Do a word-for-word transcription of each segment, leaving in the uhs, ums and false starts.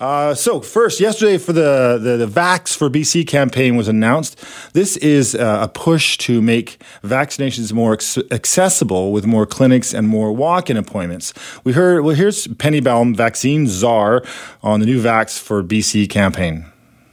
Uh, so first, yesterday for the, the, the Vax for B C campaign was announced. This is uh, a push to make vaccinations more ex- accessible with more clinics and more walk-in appointments. We heard, well, here's Pennybaum, vaccine czar, on the new Vax for B C campaign.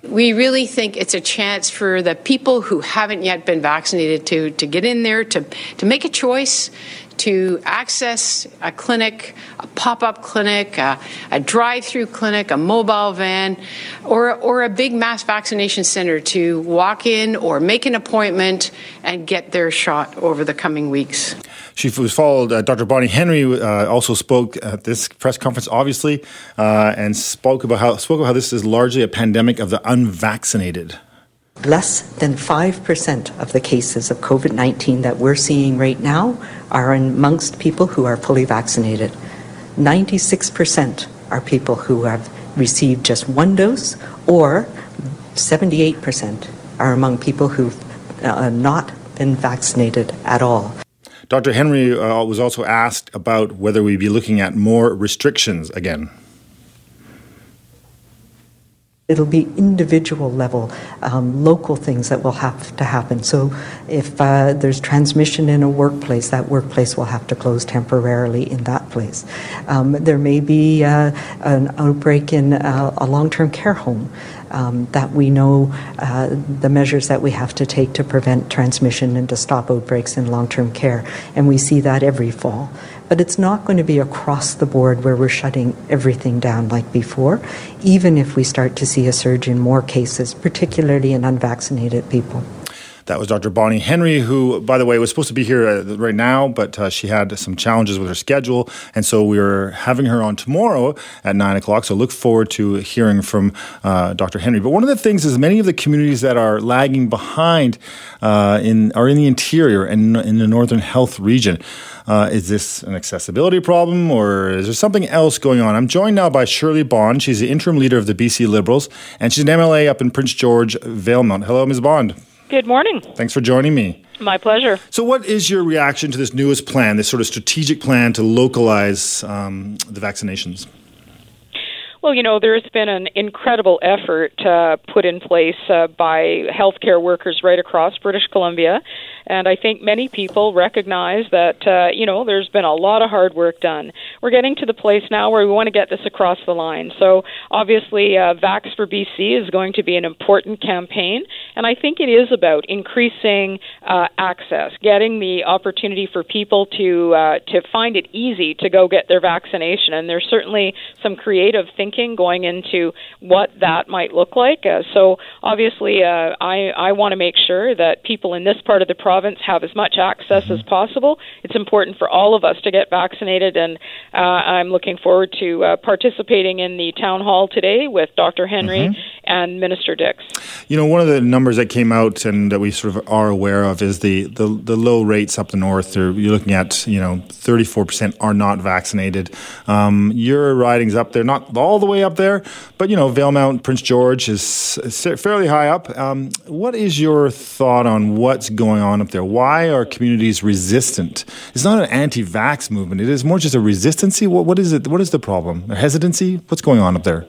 We really think it's a chance for the people who haven't yet been vaccinated to, to get in there, to, to make a choice, to access a clinic, a pop-up clinic, a, a drive-through clinic, a mobile van, or, or a big mass vaccination center to walk in or make an appointment and get their shot over the coming weeks. She was followed, uh, Doctor Bonnie Henry uh, also spoke at this press conference, obviously, uh, and spoke about how spoke about how this is largely a pandemic of the unvaccinated. Less than five percent of the cases of COVID nineteen that we're seeing right now are amongst people who are fully vaccinated. ninety-six percent are people who have received just one dose, or seventy-eight percent are among people who've uh, not been vaccinated at all. Doctor Henry uh, was also asked about whether we'd be looking at more restrictions again. It'll be individual level, um, local things that will have to happen. So if uh, there's transmission in a workplace, that workplace will have to close temporarily in that place. Um, there may be uh, an outbreak in uh, a long-term care home um, that we know uh, the measures that we have to take to prevent transmission and to stop outbreaks in long-term care. And we see that every fall. But it's not going to be across the board where we're shutting everything down like before, even if we start to see a surge in more cases, particularly in unvaccinated people. That was Doctor Bonnie Henry, who, by the way, was supposed to be here uh, right now, but uh, she had some challenges with her schedule. And so we're having her on tomorrow at nine o'clock. So look forward to hearing from uh, Doctor Henry. But one of the things is many of the communities that are lagging behind uh, in are in the interior and in the northern health region. Uh, is this an accessibility problem, or is there something else going on? I'm joined now by Shirley Bond. She's the interim leader of the B C Liberals, and she's an M L A up in Prince George, Valemount. Hello, Miz Bond. Good morning. Thanks for joining me. My pleasure. So what is your reaction to this newest plan, this sort of strategic plan to localize um, the vaccinations? Well, you know, there's been an incredible effort uh, put in place uh, by healthcare workers right across British Columbia. And I think many people recognize that, uh, you know, there's been a lot of hard work done. We're getting to the place now where we want to get this across the line. So obviously, uh, Vax for B C is going to be an important campaign. And I think it is about increasing uh, access, getting the opportunity for people to uh, to find it easy to go get their vaccination. And there's certainly some creative thinking going into what that might look like. Uh, so obviously, uh, I, I want to make sure that people in this part of the province have as much access as possible. It's important for all of us to get vaccinated, and uh, I'm looking forward to uh, participating in the town hall today with Doctor Henry mm-hmm. and Minister Dix. You know, one of the numbers that came out and that we sort of are aware of is the, the, the low rates up the north. You're looking at, you know, thirty-four percent are not vaccinated. Um, your riding's up there, not all the way up there, but, you know, Valemount, Prince George is fairly high up. Um, what is your thought on what's going on up there? Why are communities resistant? It's not an anti-vax movement. It is more just a resistancy. What, what is it? What is the problem? A hesitancy? What's going on up there?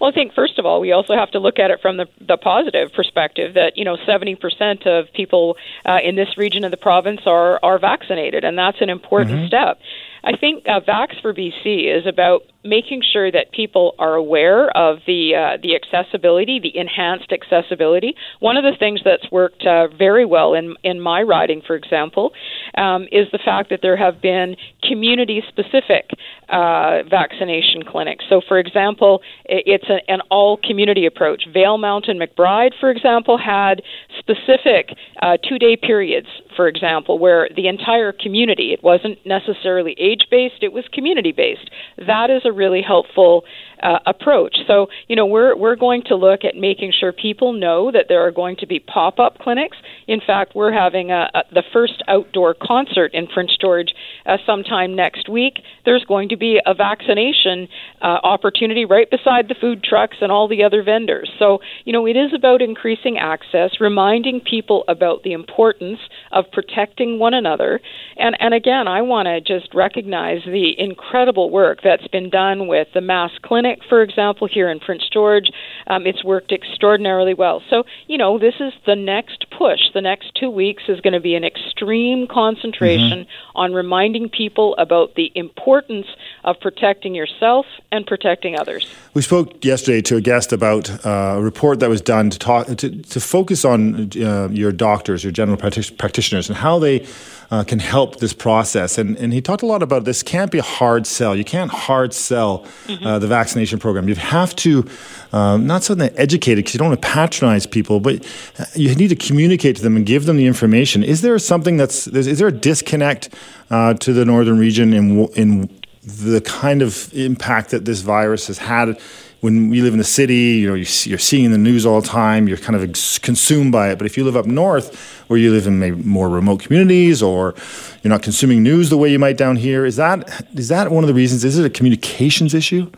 Well, I think, first of all, we also have to look at it from the, the positive perspective that, you know, seventy percent of people uh, in this region of the province are, are vaccinated, and that's an important mm-hmm. step. I think uh, Vax for B C is about making sure that people are aware of the uh, the accessibility, the enhanced accessibility. One of the things that's worked uh, very well in in my riding, for example, um, is the fact that there have been community-specific uh, vaccination clinics. So, for example, it's a, an all-community approach. Valemount and McBride, for example, had specific uh, two-day periods, for example, where the entire community, it wasn't necessarily age-based, it was community-based. That is a really helpful uh, approach. So, you know, we're we're going to look at making sure people know that there are going to be pop-up clinics. In fact, we're having a, a, the first outdoor concert in Prince George uh, sometime next week. There's going to be a vaccination uh, opportunity right beside the food trucks and all the other vendors. So, you know, it is about increasing access, reminding people about the importance of protecting one another. And, and again, I want to just recognize the incredible work that's been done with the Mass Clinic, for example, here in Prince George. Um, it's worked extraordinarily well. So, you know, this is the next push. The next two weeks is going to be an extreme concentration mm-hmm. on reminding people about the importance of protecting yourself and protecting others. We spoke yesterday to a guest about uh, a report that was done to talk to, to focus on uh, your doctors, your general practic- practitioners, and how they uh, can help this process. And, and he talked a lot about this can't be a hard sell. You can't hard sell mm-hmm. uh, the vaccination program. You have to um, not so that educate it, because you don't want to patronize people, but you need to communicate to them and give them the information. Is there something that's is there a disconnect uh, to the northern region in in the kind of impact that this virus has had? When we live in the city, you know, you're seeing the news all the time. You're kind of consumed by it. But if you live up north, where you live in maybe more remote communities, or you're not consuming news the way you might down here, is that is that one of the reasons? Is it a communications issue?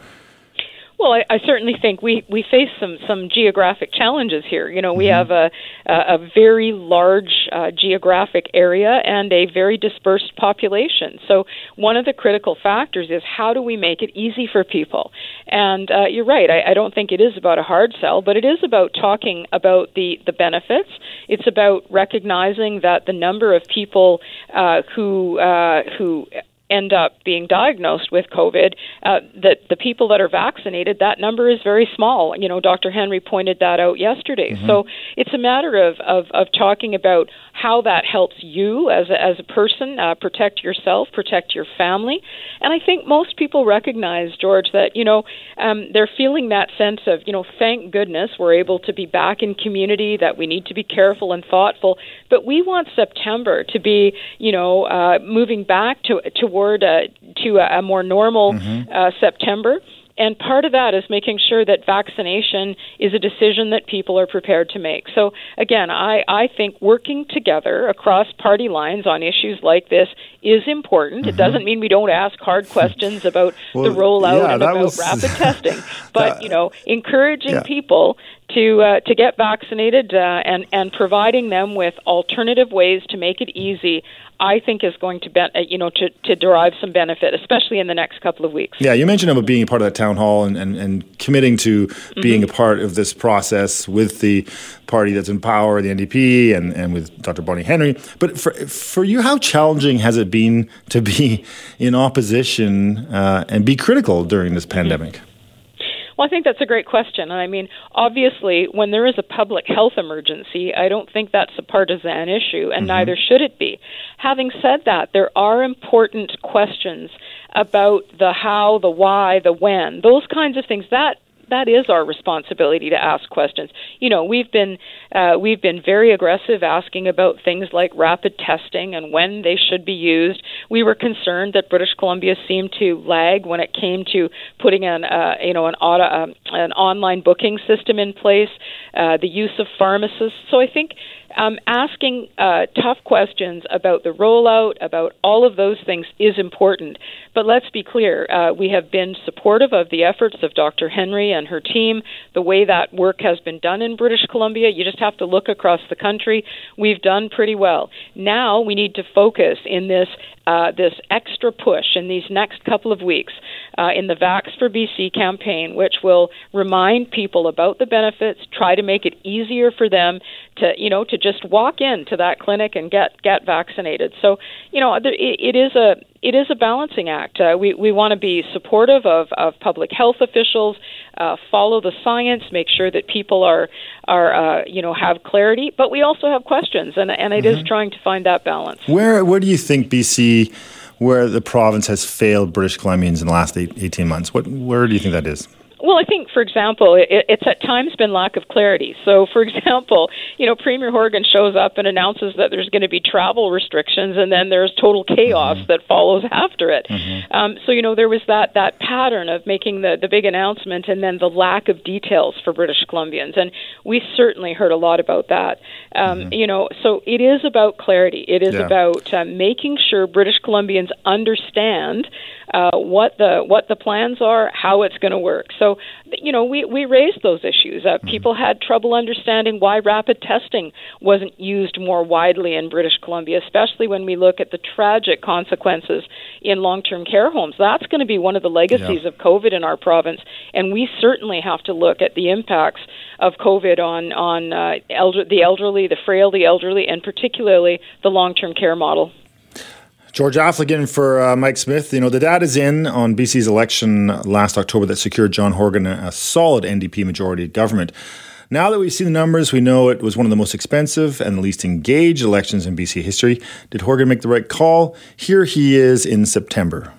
Well, I, I certainly think we, we face some, some geographic challenges here. You know, we have a, a, a very large uh, geographic area and a very dispersed population. So one of the critical factors is how do we make it easy for people? And uh, you're right, I, I don't think it is about a hard sell, but it is about talking about the, the benefits. It's about recognizing that the number of people uh, who uh, who... end up being diagnosed with COVID, uh, that the people that are vaccinated, that number is very small. You know, Doctor Henry pointed that out yesterday. Mm-hmm. So it's a matter of, of, of talking about how that helps you as a, as a person, uh, protect yourself, protect your family. And I think most people recognize, George, that, you know, um, they're feeling that sense of, you know, thank goodness we're able to be back in community, that we need to be careful and thoughtful. But we want September to be, you know, uh, moving back to towards Uh, to a, a more normal mm-hmm. uh, September. And part of that is making sure that vaccination is a decision that people are prepared to make. So, again, I, I think working together across party lines on issues like this is important. Mm-hmm. It doesn't mean we don't ask hard questions about well, the rollout yeah, and about was, rapid testing. But, that, you know, encouraging yeah. people to uh, to get vaccinated uh, and, and providing them with alternative ways to make it easy, I think is going to be, you know, to, to derive some benefit, especially in the next couple of weeks. Yeah, you mentioned about being a part of that town hall and, and, and committing to being mm-hmm. a part of this process with the party that's in power, the N D P, and, and with Doctor Bonnie Henry. But for for you, how challenging has it been to be in opposition uh, and be critical during this pandemic? Mm-hmm. Well, I think that's a great question. And I mean, obviously, when there is a public health emergency, I don't think that's a partisan issue, and mm-hmm. neither should it be. Having said that, there are important questions about the how, the why, the when, those kinds of things. That That is our responsibility to ask questions. You know, we've been uh, we've been very aggressive asking about things like rapid testing and when they should be used. We were concerned that British Columbia seemed to lag when it came to putting an uh, you know an auto, um, an online booking system in place, uh, the use of pharmacists. So I think. Um, asking uh, tough questions about the rollout, about all of those things is important. But let's be clear, uh, we have been supportive of the efforts of Doctor Henry and her team, the way that work has been done in British Columbia. You just have to look across the country. We've done pretty well. Now we need to focus in this uh, this extra push in these next couple of weeks uh, in the Vax for B C campaign, which will remind people about the benefits, try to make it easier for them to, you know, to just walk into that clinic and get, get vaccinated. So, you know, it, it is a it is a balancing act. Uh, we we want to be supportive of, of public health officials, uh, follow the science, make sure that people are are uh, you know have clarity, but we also have questions, and and it mm-hmm. is trying to find that balance. Where where do you think B C, where the province has failed British Columbians in the last eight, eighteen months? What where do you think that is? Well, I think, for example, it, it's at times been lack of clarity. So, for example, you know, Premier Horgan shows up and announces that there's going to be travel restrictions, and then there's total chaos mm-hmm. that follows after it. Mm-hmm. Um, so, you know, there was that that pattern of making the, the big announcement and then the lack of details for British Columbians, and we certainly heard a lot about that. Um, mm-hmm. You know, so it is about clarity. It is yeah. about uh, making sure British Columbians understand uh, what the what the plans are, how it's going to work. So, you know, we, we raised those issues. Uh, mm-hmm. People had trouble understanding why rapid testing wasn't used more widely in British Columbia, especially when we look at the tragic consequences in long-term care homes. That's going to be one of the legacies yeah. of COVID in our province, and we certainly have to look at the impacts of COVID on, on uh, elder, the elderly, the frail, the elderly, and particularly the long-term care model. George Affligan for uh, Mike Smith. You know, the data's in on B C's election last October that secured John Horgan a solid N D P majority government. Now that we've seen the numbers, we know it was one of the most expensive and least engaged elections in B C history. Did Horgan make the right call? Here he is in September.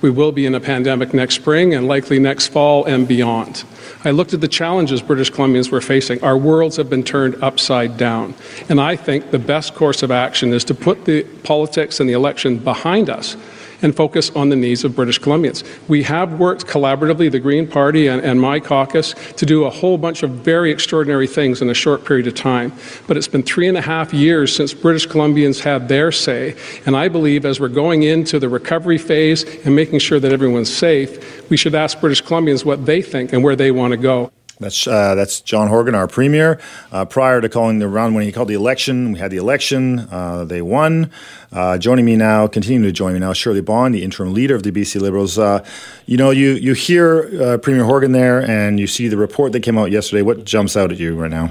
We will be in a pandemic next spring and likely next fall and beyond. I looked at the challenges British Columbians were facing. Our worlds have been turned upside down. And I think the best course of action is to put the politics and the election behind us and focus on the needs of British Columbians. We have worked collaboratively, the Green Party and, and my caucus, to do a whole bunch of very extraordinary things in a short period of time. But it's been three and a half years since British Columbians had their say. And I believe as we're going into the recovery phase and making sure that everyone's safe, we should ask British Columbians what they think and where they want to go. That's uh, that's John Horgan, our premier. Uh, prior to calling the round when he called the election, we had the election. Uh, they won. Uh, joining me now, continuing to join me now, Shirley Bond, the interim leader of the B C Liberals. Uh, you know, you you hear uh, Premier Horgan there, and you see the report that came out yesterday. What jumps out at you right now?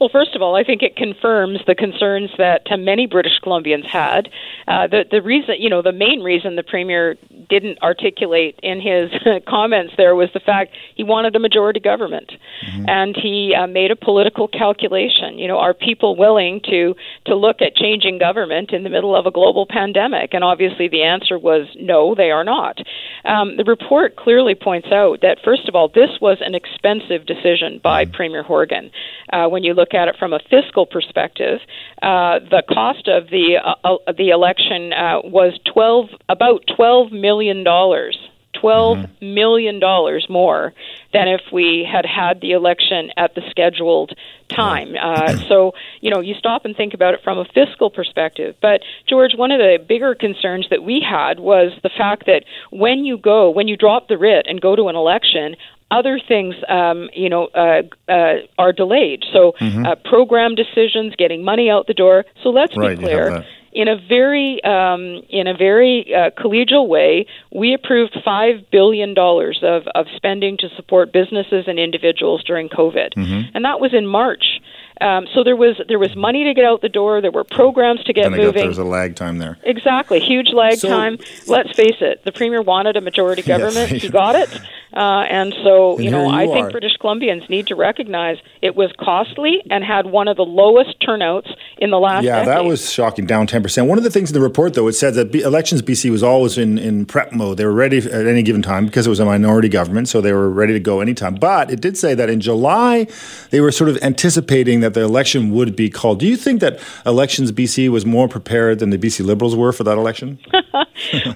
Well, first of all, I think it confirms the concerns that uh, many British Columbians had. Uh, the, the reason, you know, the main reason the Premier didn't articulate in his comments there was the fact he wanted a majority government, mm-hmm. and he uh, made a political calculation. You know, are people willing to to look at changing government in the middle of a global pandemic? And obviously, the answer was no, they are not. Um, the report clearly points out that, first of all, this was an expensive decision by mm-hmm. Premier Horgan. Uh, when you look at it from a fiscal perspective, uh, the cost of the uh, uh, the election uh, was twelve about twelve million dollars, twelve mm-hmm. million dollars more than if we had had the election at the scheduled time. Uh, so, you know, you stop and think about it from a fiscal perspective. But, George, one of the bigger concerns that we had was the fact that when you go, when you drop the writ and go to an election, other things, um, you know, uh, uh, are delayed. So mm-hmm. uh, program decisions, getting money out the door. So let's right, be clear. In a very um, in a very uh, collegial way, we approved five billion dollars of, of spending to support businesses and individuals during COVID. Mm-hmm. And that was in March. Um, so there was there was money to get out the door. There were programs to get and I moving. There was a lag time there. Exactly. Huge lag so, time. Let's face it. The Premier wanted a majority government. Yes. He got it. Uh, and so, and you know, you I are. think British Columbians need to recognize it was costly and had one of the lowest turnouts in the last Yeah, decade. That was shocking, down ten percent. One of the things in the report, though, it said that B- elections B C was always in, in prep mode. They were ready at any given time because it was a minority government, so they were ready to go anytime. But it did say that in July, they were sort of anticipating that the election would be called. Do you think that Elections B C was more prepared than the B C Liberals were for that election?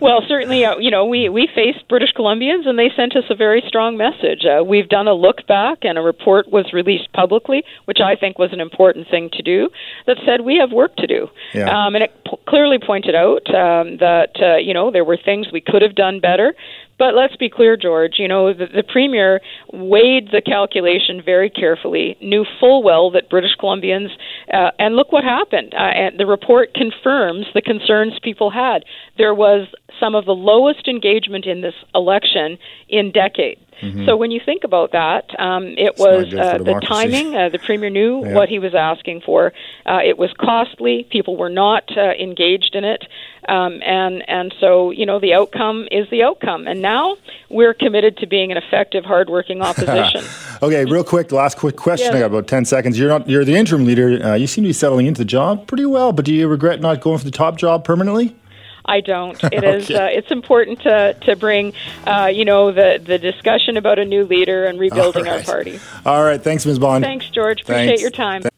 Well, certainly, uh, you know, we, we faced British Columbians and they sent us a very strong message. Uh, we've done a look back and a report was released publicly, which I think was an important thing to do, that said we have work to do. Yeah. Um, and it p- clearly pointed out um, that, uh, you know, there were things we could have done better. But let's be clear, George, you know, the, the Premier weighed the calculation very carefully, knew full well that British Columbians, uh, and look what happened. Uh, and the report confirms the concerns people had. There was some of the lowest engagement in this election in decades. Mm-hmm. So when you think about that, um, it it's was uh, the timing. Uh, the Premier knew yeah. what he was asking for. Uh, it was costly. People were not uh, engaged in it. Um, and, and so, you know, the outcome is the outcome. And now we're committed to being an effective, hardworking opposition. Okay, real quick, last quick question. Yeah. I got about ten seconds. You're not. You're the interim leader. Uh, you seem to be settling into the job pretty well, but do you regret not going for the top job permanently? I don't. It okay. is. Uh, it's important to to bring, uh, you know, the the discussion about a new leader and rebuilding right. our party. All right. Thanks, Miz Bond. Thanks, George. Appreciate Thanks. your time. Thanks.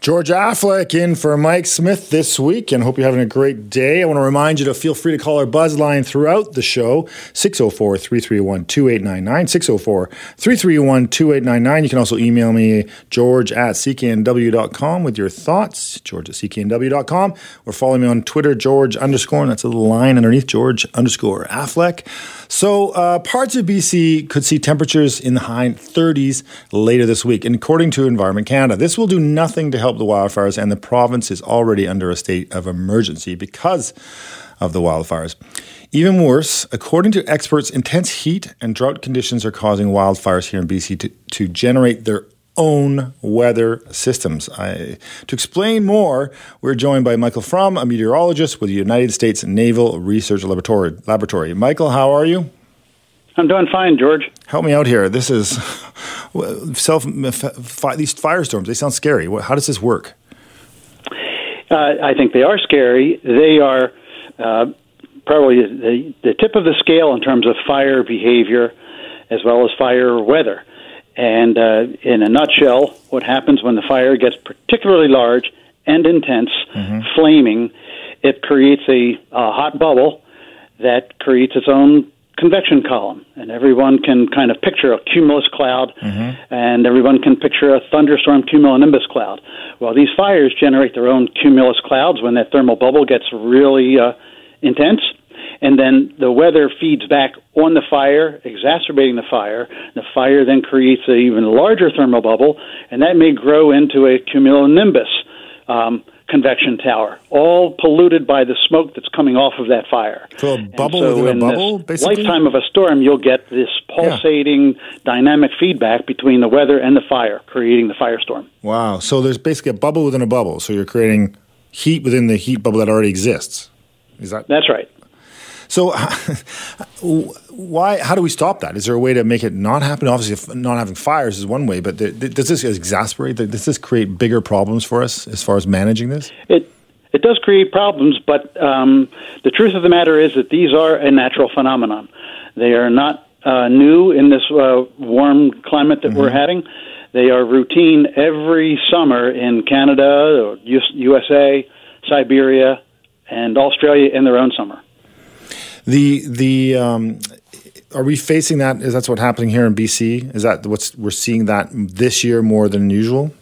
George Affleck in for Mike Smith this week, and hope you're having a great day. I want to remind you to feel free to call our buzz line throughout the show, six oh four, three three one, two eight nine nine, six oh four, three three one, two eight nine nine. You can also email me, george at c k n w dot com, with your thoughts, george at c k n w dot com, or follow me on Twitter, George underscore, and that's a little line underneath, George underscore Affleck. So uh, parts of B C could see temperatures in the high thirties later this week, and according to Environment Canada. This will do nothing to help the wildfires, and the province is already under a state of emergency because of the wildfires. Even worse, according to experts, intense heat and drought conditions are causing wildfires here in B C to, to generate their own weather systems. I, to explain more, we're joined by Michael Fromm, a meteorologist with the United States Naval Research Laboratory. Laboratory. Michael, how are you? I'm doing fine, George. Help me out here. This is self. Fi, these firestorms, they sound scary. How does this work? Uh, I think they are scary. They are uh, probably the, the tip of the scale in terms of fire behavior as well as fire weather. And uh, in a nutshell, what happens when the fire gets particularly large and intense, mm-hmm. flaming, it creates a, a hot bubble that creates its own convection column, and everyone can kind of picture a cumulus cloud, mm-hmm. and everyone can picture a thunderstorm cumulonimbus cloud. Well, these fires generate their own cumulus clouds when that thermal bubble gets really uh, intense, and then the weather feeds back on the fire, exacerbating the fire. The fire then creates an even larger thermal bubble, and that may grow into a cumulonimbus um, convection tower, all polluted by the smoke that's coming off of that fire. So a bubble so within a bubble, basically? In the lifetime of a storm, you'll get this pulsating yeah. dynamic feedback between the weather and the fire, creating the firestorm. Wow. So there's basically a bubble within a bubble. So you're creating heat within the heat bubble that already exists. Is that? That's right. So why? How do we stop that? Is there a way to make it not happen? Obviously, not having fires is one way, but the, the, does this exasperate? The, does this create bigger problems for us as far as managing this? It it does create problems, but um, the truth of the matter is that these are a natural phenomenon. They are not uh, new in this uh, warm climate that mm-hmm. we're having. They are routine every summer in Canada, or U S A, Siberia, and Australia in their own summer. The the um, are we facing that? Is that's what's happening here in B C? Is that what's we're seeing that this year more than usual?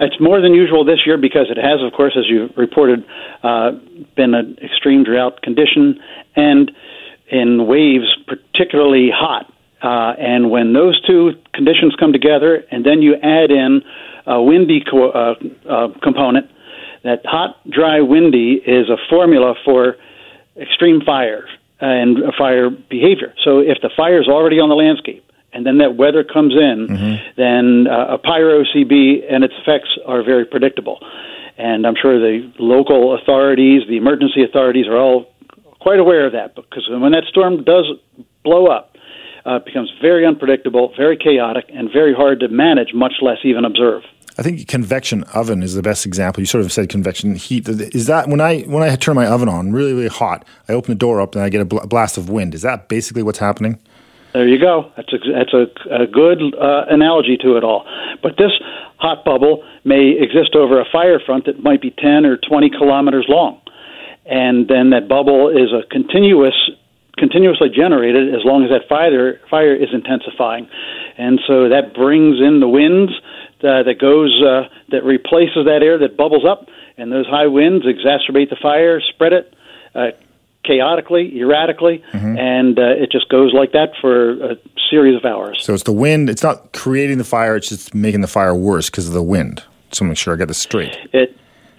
It's more than usual this year because it has, of course, as you reported, uh, been an extreme drought condition and in waves particularly hot. Uh, and when those two conditions come together, and then you add in a windy co- uh, uh, component, that hot, dry, windy is a formula for extreme fire and fire behavior. So if the fire is already on the landscape and then that weather comes in, mm-hmm. then uh, a pyro C B and its effects are very predictable. And I'm sure the local authorities, the emergency authorities are all quite aware of that, because when that storm does blow up, uh, it becomes very unpredictable, very chaotic, and very hard to manage, much less even observe. I think convection oven is the best example. You sort of said convection heat. Is that when I when I turn my oven on really, really hot, I open the door up and I get a bl- blast of wind. Is that basically what's happening? There you go. That's a, that's a, a good uh, analogy to it all. But this hot bubble may exist over a fire front that might be ten or twenty kilometers long. And then that bubble is a continuous continuously generated as long as that fire fire is intensifying. And so that brings in the winds uh, that goes, uh, that replaces that air that bubbles up, and those high winds exacerbate the fire, spread it uh, chaotically, erratically, mm-hmm. and uh, it just goes like that for a series of hours. So it's the wind, it's not creating the fire, it's just making the fire worse because of the wind. So make sure I get this straight. It,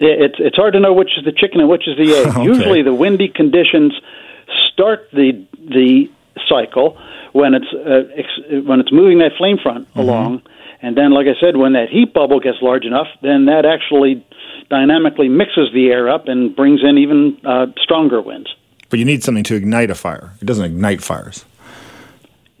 it, it's, it's hard to know which is the chicken and which is the egg. Okay. Usually the windy conditions start the the cycle when it's uh, ex- when it's moving that flame front mm-hmm. along, and then, like I said, when that heat bubble gets large enough, then that actually dynamically mixes the air up and brings in even uh, stronger winds. But you need something to ignite a fire. It doesn't ignite fires.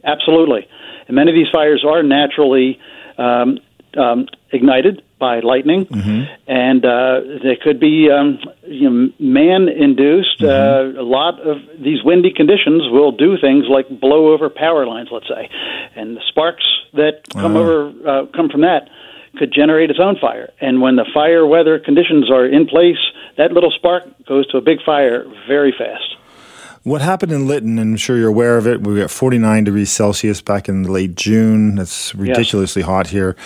Absolutely, and many of these fires are naturally um, um, ignited by lightning, mm-hmm. and uh, they could be um, you know, man-induced. Mm-hmm. Uh, a lot of these windy conditions will do things like blow over power lines, let's say, and the sparks that come uh-huh. over uh, come from that could generate its own fire. And when the fire weather conditions are in place, that little spark goes to a big fire very fast. What happened in Lytton, and I'm sure you're aware of it, we got forty-nine degrees Celsius back in late June. That's ridiculously yes. hot here.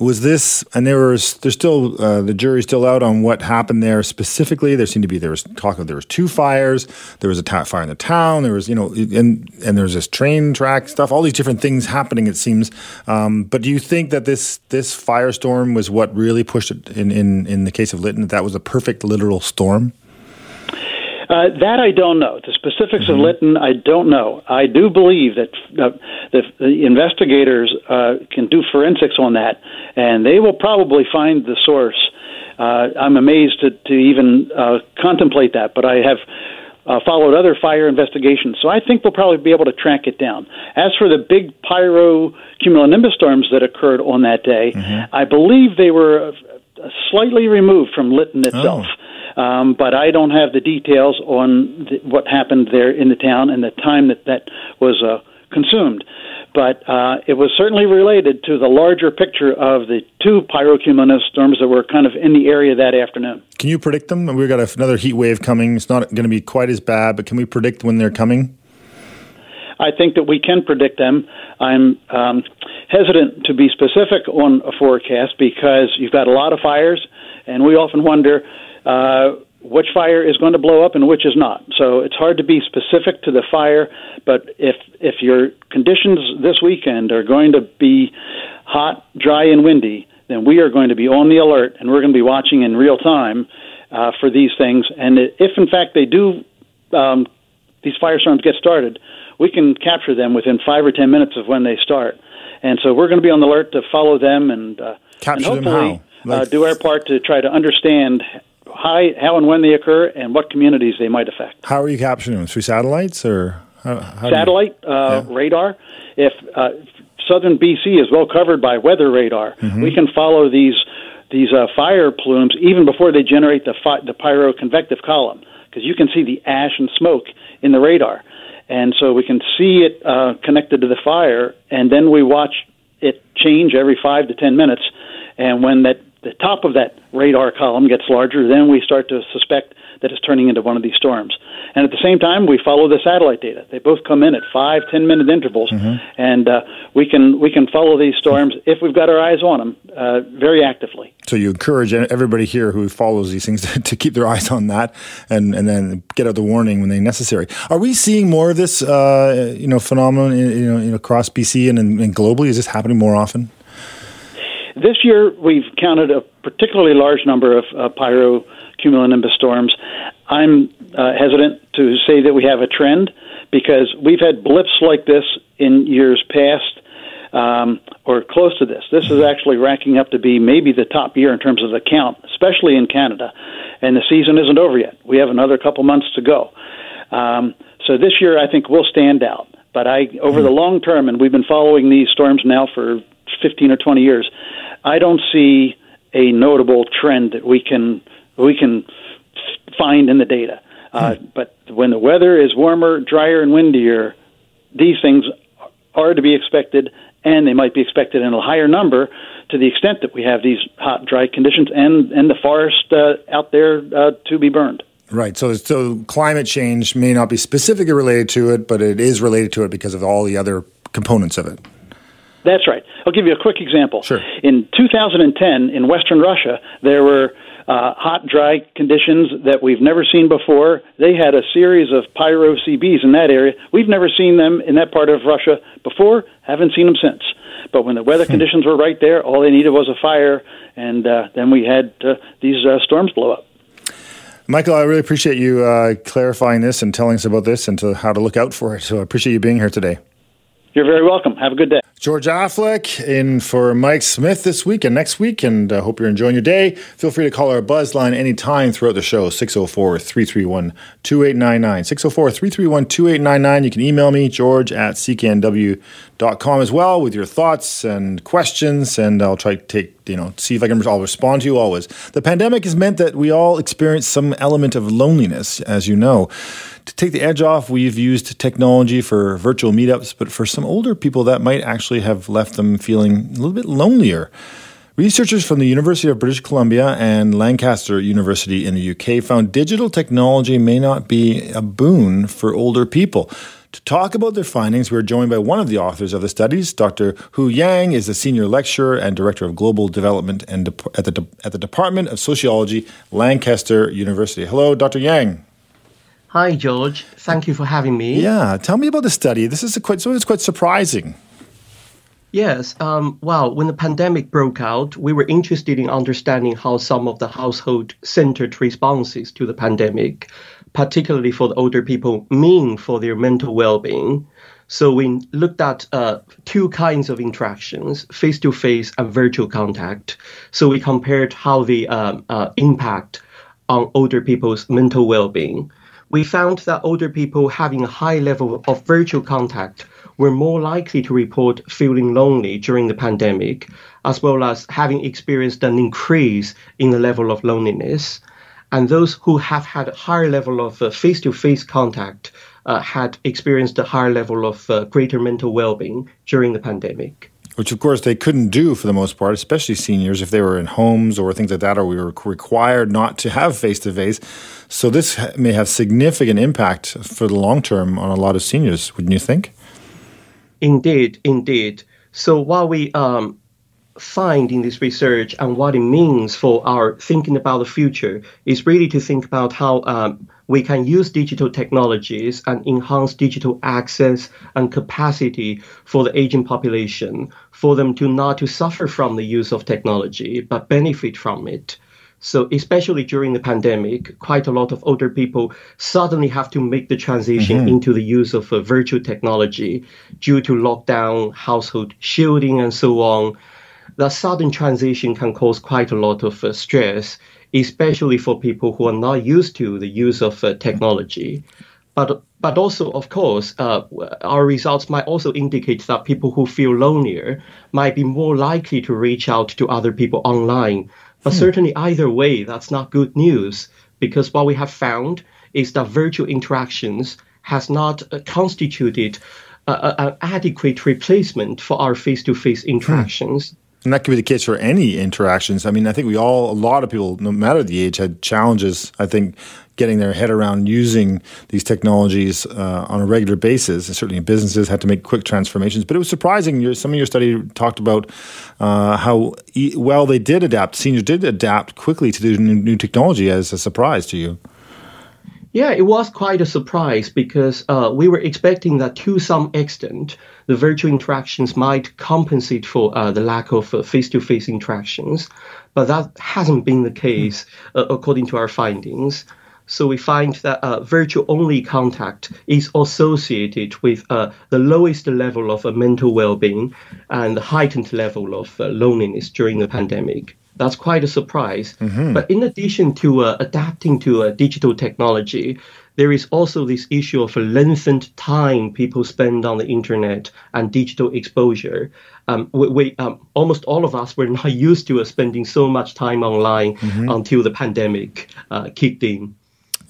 Was this, and there was, there's still, uh, the jury's still out on what happened there specifically. There seemed to be, there was talk of, there was two fires. There was a ta- fire in the town. There was, you know, and and there's this train track stuff, all these different things happening, it seems. Um, but do you think that this this firestorm was what really pushed it in, in, in the case of Lytton, that that was a perfect literal storm? Uh, that I don't know. The specifics mm-hmm. of Lytton, I don't know. I do believe that uh, the, the investigators uh, can do forensics on that, and they will probably find the source. Uh, I'm amazed to, to even uh, contemplate that, but I have uh, followed other fire investigations, so I think we'll probably be able to track it down. As for the big pyro cumulonimbus storms that occurred on that day, mm-hmm. I believe they were slightly removed from Lytton itself. Oh. Um, but I don't have the details on the, what happened there in the town and the time that that was uh, consumed. But uh, it was certainly related to the larger picture of the two pyrocumulonimbus storms that were kind of in the area that afternoon. Can you predict them? We've got another heat wave coming. It's not going to be quite as bad, but can we predict when they're coming? I think that we can predict them. I'm um, hesitant to be specific on a forecast because you've got a lot of fires, and we often wonder Uh, which fire is going to blow up and which is not. So it's hard to be specific to the fire, but if if your conditions this weekend are going to be hot, dry, and windy, then we are going to be on the alert, and we're going to be watching in real time uh, for these things. And if, in fact, they do, um, these firestorms get started, we can capture them within five or ten minutes of when they start. And so we're going to be on the alert to follow them and, uh, capture and hopefully them how? Like... Uh, do our part to try to understand How, how and when they occur, and what communities they might affect. How are you capturing them? Through satellites or how, how satellite you, uh, yeah. radar? If uh, southern B C is well covered by weather radar, mm-hmm. we can follow these these uh, fire plumes even before they generate the fi- the pyroconvective column, because you can see the ash and smoke in the radar, and so we can see it uh, connected to the fire, and then we watch it change every five to ten minutes, and when that. The top of that radar column gets larger, then we start to suspect that it's turning into one of these storms. And at the same time, we follow the satellite data. They both come in at five, ten-minute intervals, mm-hmm. and uh, we can we can follow these storms if we've got our eyes on them uh, very actively. So you encourage everybody here who follows these things to, to keep their eyes on that, and, and then get out the warning when they're necessary. Are we seeing more of this uh, you know phenomenon you know across B C and, and globally? Is this happening more often? This year, we've counted a particularly large number of uh, pyrocumulonimbus storms. I'm uh, hesitant to say that we have a trend because we've had blips like this in years past um, or close to this. This is actually racking up to be maybe the top year in terms of the count, especially in Canada. And the season isn't over yet. We have another couple months to go. Um, so this year, I think we'll stand out. But I, over the long term, and we've been following these storms now for fifteen or twenty years, I don't see a notable trend that we can we can find in the data. Uh, hmm. But when the weather is warmer, drier, and windier, these things are to be expected, and they might be expected in a higher number to the extent that we have these hot, dry conditions and, and the forest uh, out there uh, to be burned. Right. So, so climate change may not be specifically related to it, but it is related to it because of all the other components of it. That's right. I'll give you a quick example. Sure. In two thousand ten, in Western Russia, there were uh, hot, dry conditions that we've never seen before. They had a series of pyro C Bs in that area. We've never seen them in that part of Russia before, haven't seen them since. But when the weather conditions were right there, all they needed was a fire, and uh, then we had uh, these uh, storms blow up. Michael, I really appreciate you uh, clarifying this and telling us about this and to how to look out for it. So I appreciate you being here today. You're very welcome. Have a good day. George Affleck in for Mike Smith this week and next week, and I uh, hope you're enjoying your day. Feel free to call our buzz line anytime throughout the show, six oh four, three three one, two eight nine nine, six oh four, three three one, two eight nine nine. You can email me, george at c k n w dot com as well, with your thoughts and questions, and I'll try to take, you know, see if I can, I'll respond to you always. The pandemic has meant that we all experience some element of loneliness, as you know. To take the edge off, we've used technology for virtual meetups, but for some older people, that might actually have left them feeling a little bit lonelier. Researchers from the University of British Columbia and Lancaster University in the U K found digital technology may not be a boon for older people. To talk about their findings, we are joined by one of the authors of the studies. Doctor Hu Yang is a senior lecturer and director of global development and De- at, the De- at the Department of Sociology, Lancaster University. Hello, Doctor Yang. Hi, George. Thank you for having me. Yeah, tell me about the study. This is a quite, so it's quite surprising. Yes. Um, well, when the pandemic broke out, we were interested in understanding how some of the household-centered responses to the pandemic, particularly for the older people, mean for their mental well-being. So we looked at uh, two kinds of interactions, face-to-face and virtual contact. So we compared how they um, uh, impact on older people's mental well-being. We found that older people having a high level of virtual contact were more likely to report feeling lonely during the pandemic, as well as having experienced an increase in the level of loneliness. And those who have had a higher level of uh, face-to-face contact uh, had experienced a higher level of uh, greater mental well-being during the pandemic. Which, of course, they couldn't do for the most part, especially seniors, if they were in homes or things like that, or we were required not to have face-to-face. So this may have significant impact for the long term on a lot of seniors, wouldn't you think? Indeed, indeed. So while we... Um, find in this research and what it means for our thinking about the future is really to think about how um, we can use digital technologies and enhance digital access and capacity for the aging population, for them to not to suffer from the use of technology, but benefit from it. So especially during the pandemic, quite a lot of older people suddenly have to make the transition mm-hmm. into the use of uh, virtual technology due to lockdown, household shielding, and so on. That sudden transition can cause quite a lot of uh, stress, especially for people who are not used to the use of uh, technology. But but also, of course, uh, our results might also indicate that people who feel lonelier might be more likely to reach out to other people online. But hmm. certainly either way, that's not good news, because what we have found is that virtual interactions has not uh, constituted uh, an adequate replacement for our face-to-face interactions. Hmm. And that could be the case for any interactions. I mean, I think we all, a lot of people, no matter the age, had challenges, I think, getting their head around using these technologies uh, on a regular basis. And certainly businesses had to make quick transformations. But it was surprising. Your, some of your study talked about uh, how e- well they did adapt. Seniors did adapt quickly to the new, new technology as a surprise to you. Yeah, it was quite a surprise because uh, we were expecting that to some extent, the virtual interactions might compensate for uh, the lack of uh, face-to-face interactions. But that hasn't been the case, uh, according to our findings. So we find that uh, virtual-only contact is associated with uh, the lowest level of uh, mental well-being and the heightened level of uh, loneliness during the pandemic. That's quite a surprise. Mm-hmm. But in addition to uh, adapting to uh, digital technology, there is also this issue of lengthened time people spend on the internet and digital exposure. Um, we, we um, almost all of us were not used to uh, spending so much time online mm-hmm. until the pandemic uh, kicked in.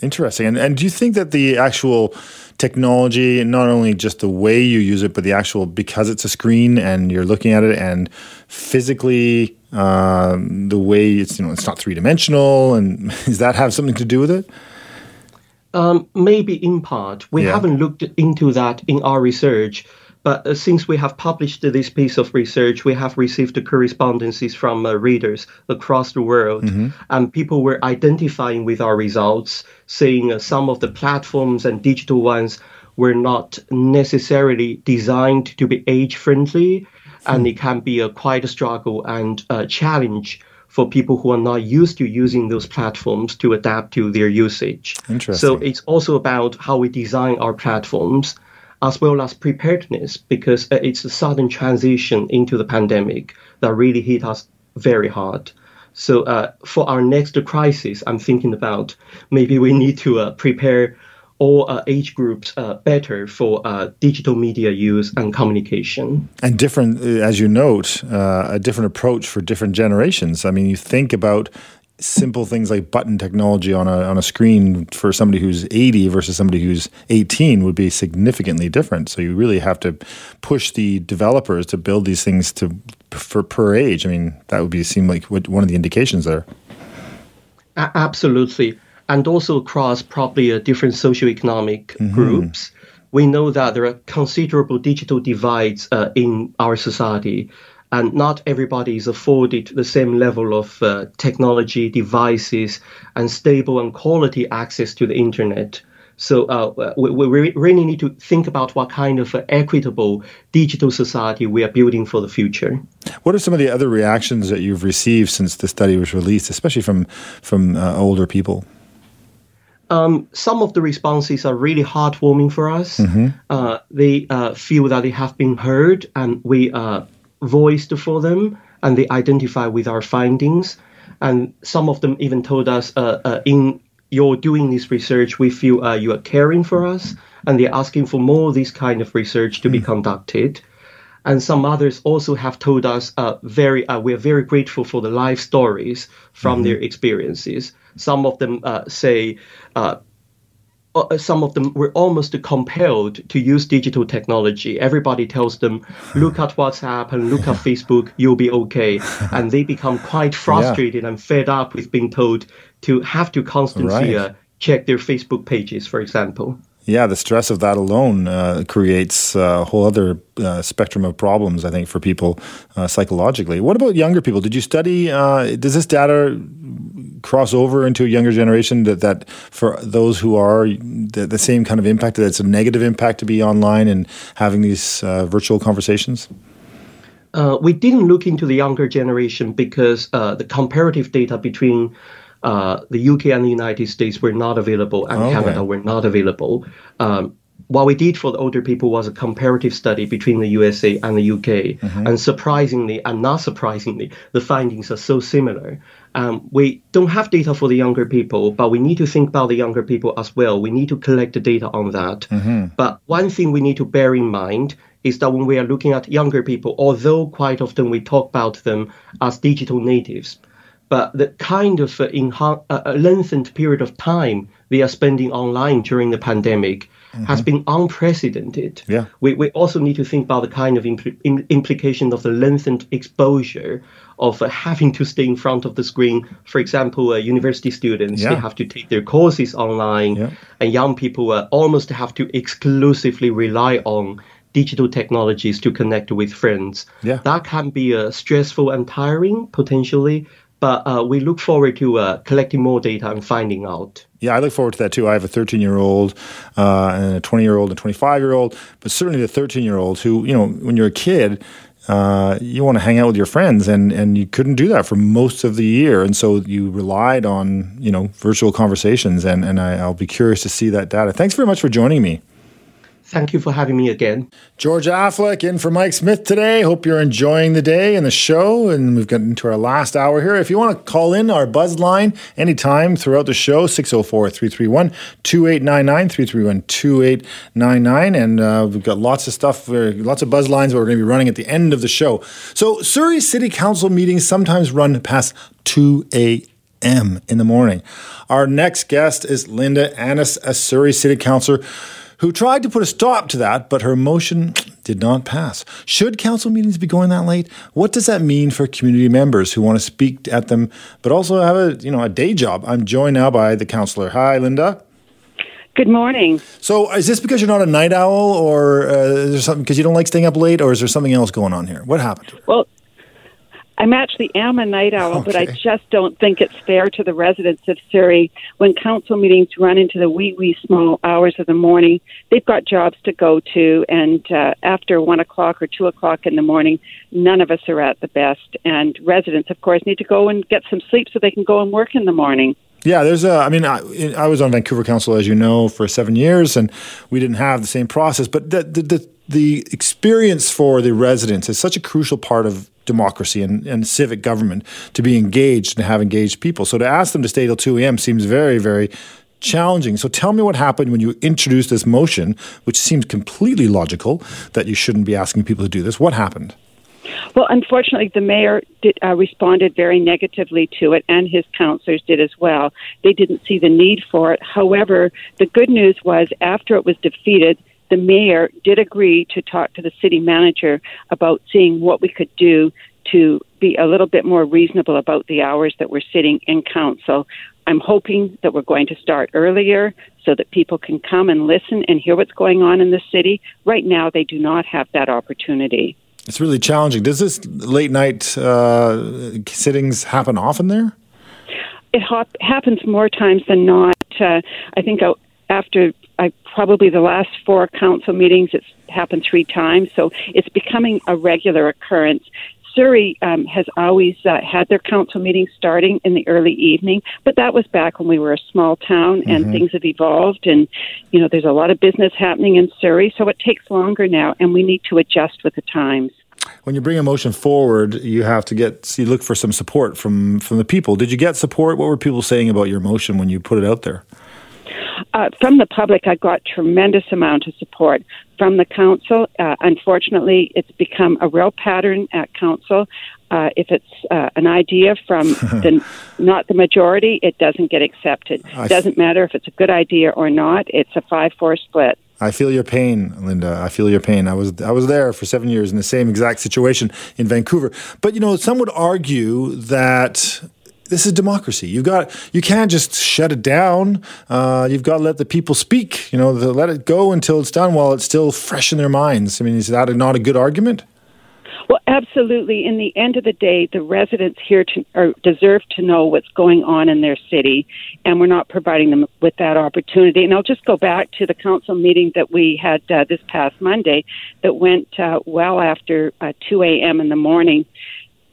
Interesting. And, and do you think that the actual technology, not only just the way you use it, but the actual, because it's a screen and you're looking at it and physically um, the way it's, you know, it's not three-dimensional, and does that have something to do with it? Um, maybe in part. We yeah. haven't looked into that in our research. But uh, since we have published this piece of research, we have received correspondences from uh, readers across the world. Mm-hmm. And people were identifying with our results, saying uh, some of the platforms and digital ones were not necessarily designed to be age-friendly. Mm-hmm. And it can be uh, quite a struggle and a uh, challenge for people who are not used to using those platforms to adapt to their usage. Interesting. So it's also about how we design our platforms. as well as preparedness, because it's a sudden transition into the pandemic that really hit us very hard. So uh, for our next crisis, I'm thinking about maybe we need to uh, prepare all uh, age groups uh, better for uh, digital media use and communication. And different, as you note, uh, a different approach for different generations. I mean, you think about simple things like button technology on a on a screen for somebody who's eighty versus somebody who's eighteen would be significantly different. So you really have to push the developers to build these things to for per age. I mean, that would be seem like one of the indications there. A- absolutely. And also across probably uh, different socioeconomic mm-hmm. groups. We know that there are considerable digital divides uh, in our society, and not everybody is afforded the same level of uh, technology, devices, and stable and quality access to the internet. So uh, we, we really need to think about what kind of uh, equitable digital society we are building for the future. What are some of the other reactions that you've received since the study was released, especially from, from uh, older people? Um, some of the responses are really heartwarming for us. Mm-hmm. Uh, they uh, feel that they have been heard, and we uh, voiced for them, and they identify with our findings. And some of them even told us, uh, uh, in your doing this research, we feel uh, you are caring for us, and they're asking for more of this kind of research to mm-hmm. be conducted. And some others also have told us uh, very uh, we're very grateful for the life stories from mm-hmm. their experiences. Some of them uh, say, uh, uh, some of them were almost compelled to use digital technology. Everybody tells them, look at WhatsApp and look at Facebook, you'll be okay. And they become quite frustrated yeah. and fed up with being told to have to constantly right. uh, check their Facebook pages, for example. Yeah, the stress of that alone uh, creates a whole other uh, spectrum of problems, I think, for people uh, psychologically. What about younger people? Did you study, uh, does this data cross over into a younger generation that, that for those who are the, the same kind of impact, that it's a negative impact to be online and having these uh, virtual conversations? Uh, we didn't look into the younger generation because uh, the comparative data between Uh, the U K and the United States were not available, and okay. Canada were not available. Um, what we did for the older people was a comparative study between the U S A and the U K. Mm-hmm. And surprisingly, and not surprisingly, the findings are so similar. Um, we don't have data for the younger people, but we need to think about the younger people as well. We need to collect the data on that. Mm-hmm. But one thing we need to bear in mind is that when we are looking at younger people, although quite often we talk about them as digital natives, but the kind of uh, enhan- uh, lengthened period of time they are spending online during the pandemic mm-hmm. has been unprecedented. Yeah. We we also need to think about the kind of impl- in- implication of the lengthened exposure of uh, having to stay in front of the screen. For example, uh, university students, yeah. they have to take their courses online, yeah. and young people uh, almost have to exclusively rely on digital technologies to connect with friends. Yeah. That can be uh, stressful and tiring, potentially, but uh, we look forward to uh, collecting more data and finding out. Yeah, I look forward to that too. I have a thirteen-year-old uh, and a twenty-year-old and a twenty-five-year-old, but certainly the thirteen-year-old who, you know, when you're a kid, uh, you want to hang out with your friends, and, and you couldn't do that for most of the year. And so you relied on, you know, virtual conversations, and, and I, I'll be curious to see that data. Thanks very much for joining me. Thank you for having me again. George Affleck in for Mike Smith today. Hope you're enjoying the day and the show. And we've gotten into our last hour here. If you want to call in our buzz line anytime throughout the show, six oh four, three three one, two eight nine nine, three three one, two eight nine nine. And uh, we've got lots of stuff, lots of buzz lines that we're going to be running at the end of the show. So Surrey City Council meetings sometimes run past two a.m. in the morning. Our next guest is Linda Annis, a Surrey City Councillor, who tried to put a stop to that, but her motion did not pass. Should council meetings be going that late? What does that mean for community members who want to speak at them, but also have a you know a day job? I'm joined now by the councillor. Hi, Linda. Good morning. So is this because you're not a night owl, or uh, is there something because you don't like staying up late, or is there something else going on here? What happened? Well, I actually am a night owl, okay. but I just don't think it's fair to the residents of Surrey. When council meetings run into the wee, wee small hours of the morning, they've got jobs to go to, and uh, after one o'clock or two o'clock in the morning, none of us are at the best. And residents, of course, need to go and get some sleep so they can go and work in the morning. Yeah, there's a, I mean, I, I was on Vancouver Council, as you know, for seven years, and we didn't have the same process. But the the the, the experience for the residents is such a crucial part of democracy and, and civic government, to be engaged and have engaged people. So to ask them to stay till two a.m. seems very, very challenging. So tell me what happened when you introduced this motion, which seems completely logical, that you shouldn't be asking people to do this. What happened? Well, unfortunately, the mayor did, uh, responded very negatively to it, and his councillors did as well. They didn't see the need for it. However, the good news was, after it was defeated, the mayor did agree to talk to the city manager about seeing what we could do to be a little bit more reasonable about the hours that we're sitting in council. I'm hoping that we're going to start earlier so that people can come and listen and hear what's going on in the city. Right now, they do not have that opportunity. It's really challenging. Does this late night uh, sittings happen often there? It hop- happens more times than not. Uh, I think after I probably the last four council meetings, it's happened three times. So it's becoming a regular occurrence. Surrey um, has always uh, had their council meetings starting in the early evening, but that was back when we were a small town, and mm-hmm. things have evolved, and, you know, there's a lot of business happening in Surrey, so it takes longer now, and we need to adjust with the times. When you bring a motion forward, you have to get, see, look for some support from, from the people. Did you get support? What were people saying about your motion when you put it out there? Uh, from the public, I got tremendous amount of support. From the council, uh, unfortunately, it's become a real pattern at council. Uh, if it's uh, an idea from the, not the majority, it doesn't get accepted. It doesn't matter if it's a good idea or not. It's a five four split. I feel your pain, Linda. I feel your pain. I was I was there for seven years in the same exact situation in Vancouver. But, you know, some would argue that this is democracy. You've got, you can't just shut it down. Uh, you've got to let the people speak. You know, let it go until it's done while it's still fresh in their minds. I mean, is that not a good argument? Well, absolutely. In the end of the day, the residents here to, or deserve to know what's going on in their city, and we're not providing them with that opportunity. And I'll just go back to the council meeting that we had uh, this past Monday that went uh, well after uh, two a.m. in the morning.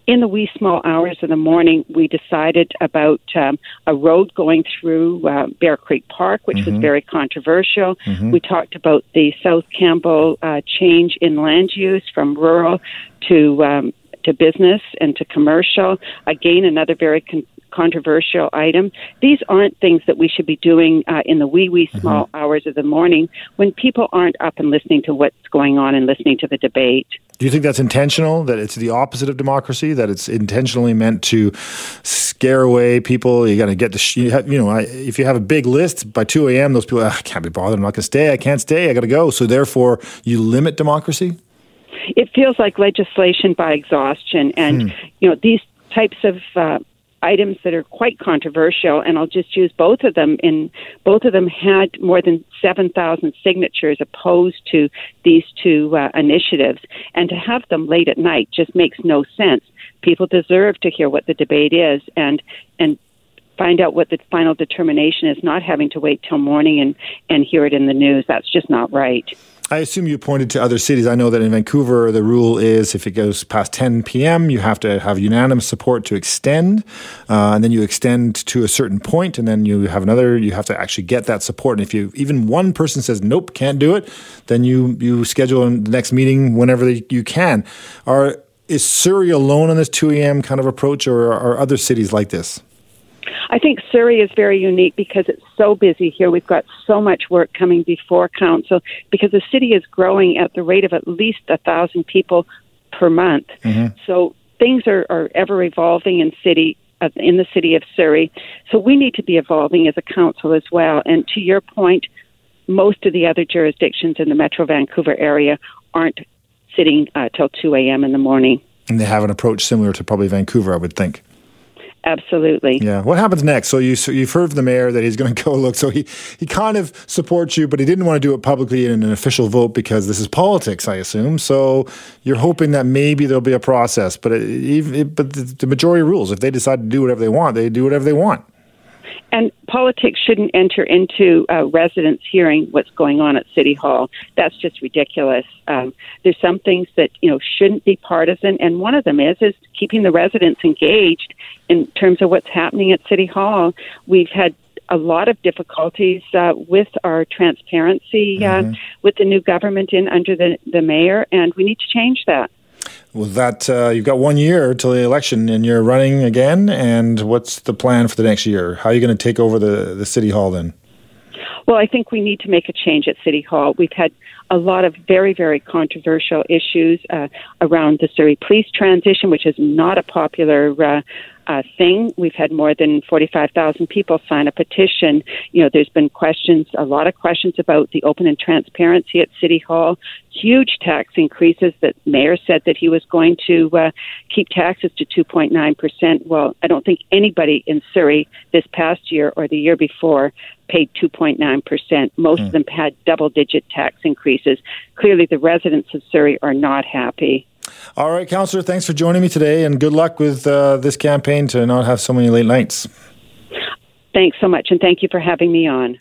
In the wee small hours of the morning, we decided about um, a road going through uh, Bear Creek Park, which mm-hmm. was very controversial. Mm-hmm. We talked about the South Campbell uh, change in land use from rural to um, to business and to commercial. Again, another very con- controversial item. These aren't things that we should be doing uh, in the wee, wee small mm-hmm. hours of the morning when people aren't up and listening to what's going on and listening to the debate. Do you think that's intentional, that it's the opposite of democracy, that it's intentionally meant to scare away people? You got to get the, sh- you, have, you know, I, if you have a big list by two a.m., those people, oh, I can't be bothered, I'm not going to stay, I can't stay, I got to go. So therefore, you limit democracy? It feels like legislation by exhaustion. And, hmm. you know, these types of uh, items that are quite controversial, and I'll just use both of them, in both of them had more than seven thousand signatures opposed to these two uh, initiatives, and to have them late at night just makes no sense. People deserve to hear what the debate is and and find out what the final determination is, not having to wait till morning and, and hear it in the news. That's just not right. I assume you pointed to other cities. I know that in Vancouver, the rule is if it goes past ten p.m., you have to have unanimous support to extend, uh, and then you extend to a certain point, and then you have another, you have to actually get that support. And if you even one person says, nope, can't do it, then you, you schedule the next meeting whenever you can. Are, is Surrey alone on this two a.m. kind of approach, or are other cities like this? I think Surrey is very unique because it's so busy here. We've got so much work coming before council because the city is growing at the rate of at least one thousand people per month. Mm-hmm. So things are, are ever evolving in city uh, in the city of Surrey. So we need to be evolving as a council as well. And to your point, most of the other jurisdictions in the Metro Vancouver area aren't sitting uh, till two a.m. in the morning. And they have an approach similar to probably Vancouver, I would think. Absolutely. Yeah. What happens next? So, you, so you've heard from the mayor that he's going to go look. So he, he kind of supports you, but he didn't want to do it publicly in an official vote because this is politics, I assume. So you're hoping that maybe there'll be a process. But, it, it, but the majority rules. If they decide to do whatever they want, they do whatever they want. And politics shouldn't enter into uh, residents hearing what's going on at City Hall. That's just ridiculous. Um, there's some things that, you know, shouldn't be partisan, and one of them is is keeping the residents engaged in terms of what's happening at City Hall. We've had a lot of difficulties uh, with our transparency uh, mm-hmm. with the new government in under the, the mayor, and we need to change that. Well, that uh, you've got one year till the election, and you're running again. And what's the plan for the next year? How are you going to take over the, the City Hall then? Well, I think we need to make a change at City Hall. We've had a lot of very, very controversial issues uh, around the Surrey Police transition, which is not a popular uh, uh, thing. We've had more than forty-five thousand people sign a petition. You know, there's been questions, a lot of questions about the open and transparency at City Hall. Huge tax increases that Mayor said that he was going to uh, keep taxes to two point nine percent. Well, I don't think anybody in Surrey this past year or the year before paid two point nine percent. Most mm. of them had double-digit tax increases. Clearly, the residents of Surrey are not happy. All right, Councillor, thanks for joining me today, and good luck with uh, this campaign to not have so many late nights. Thanks so much, and thank you for having me on.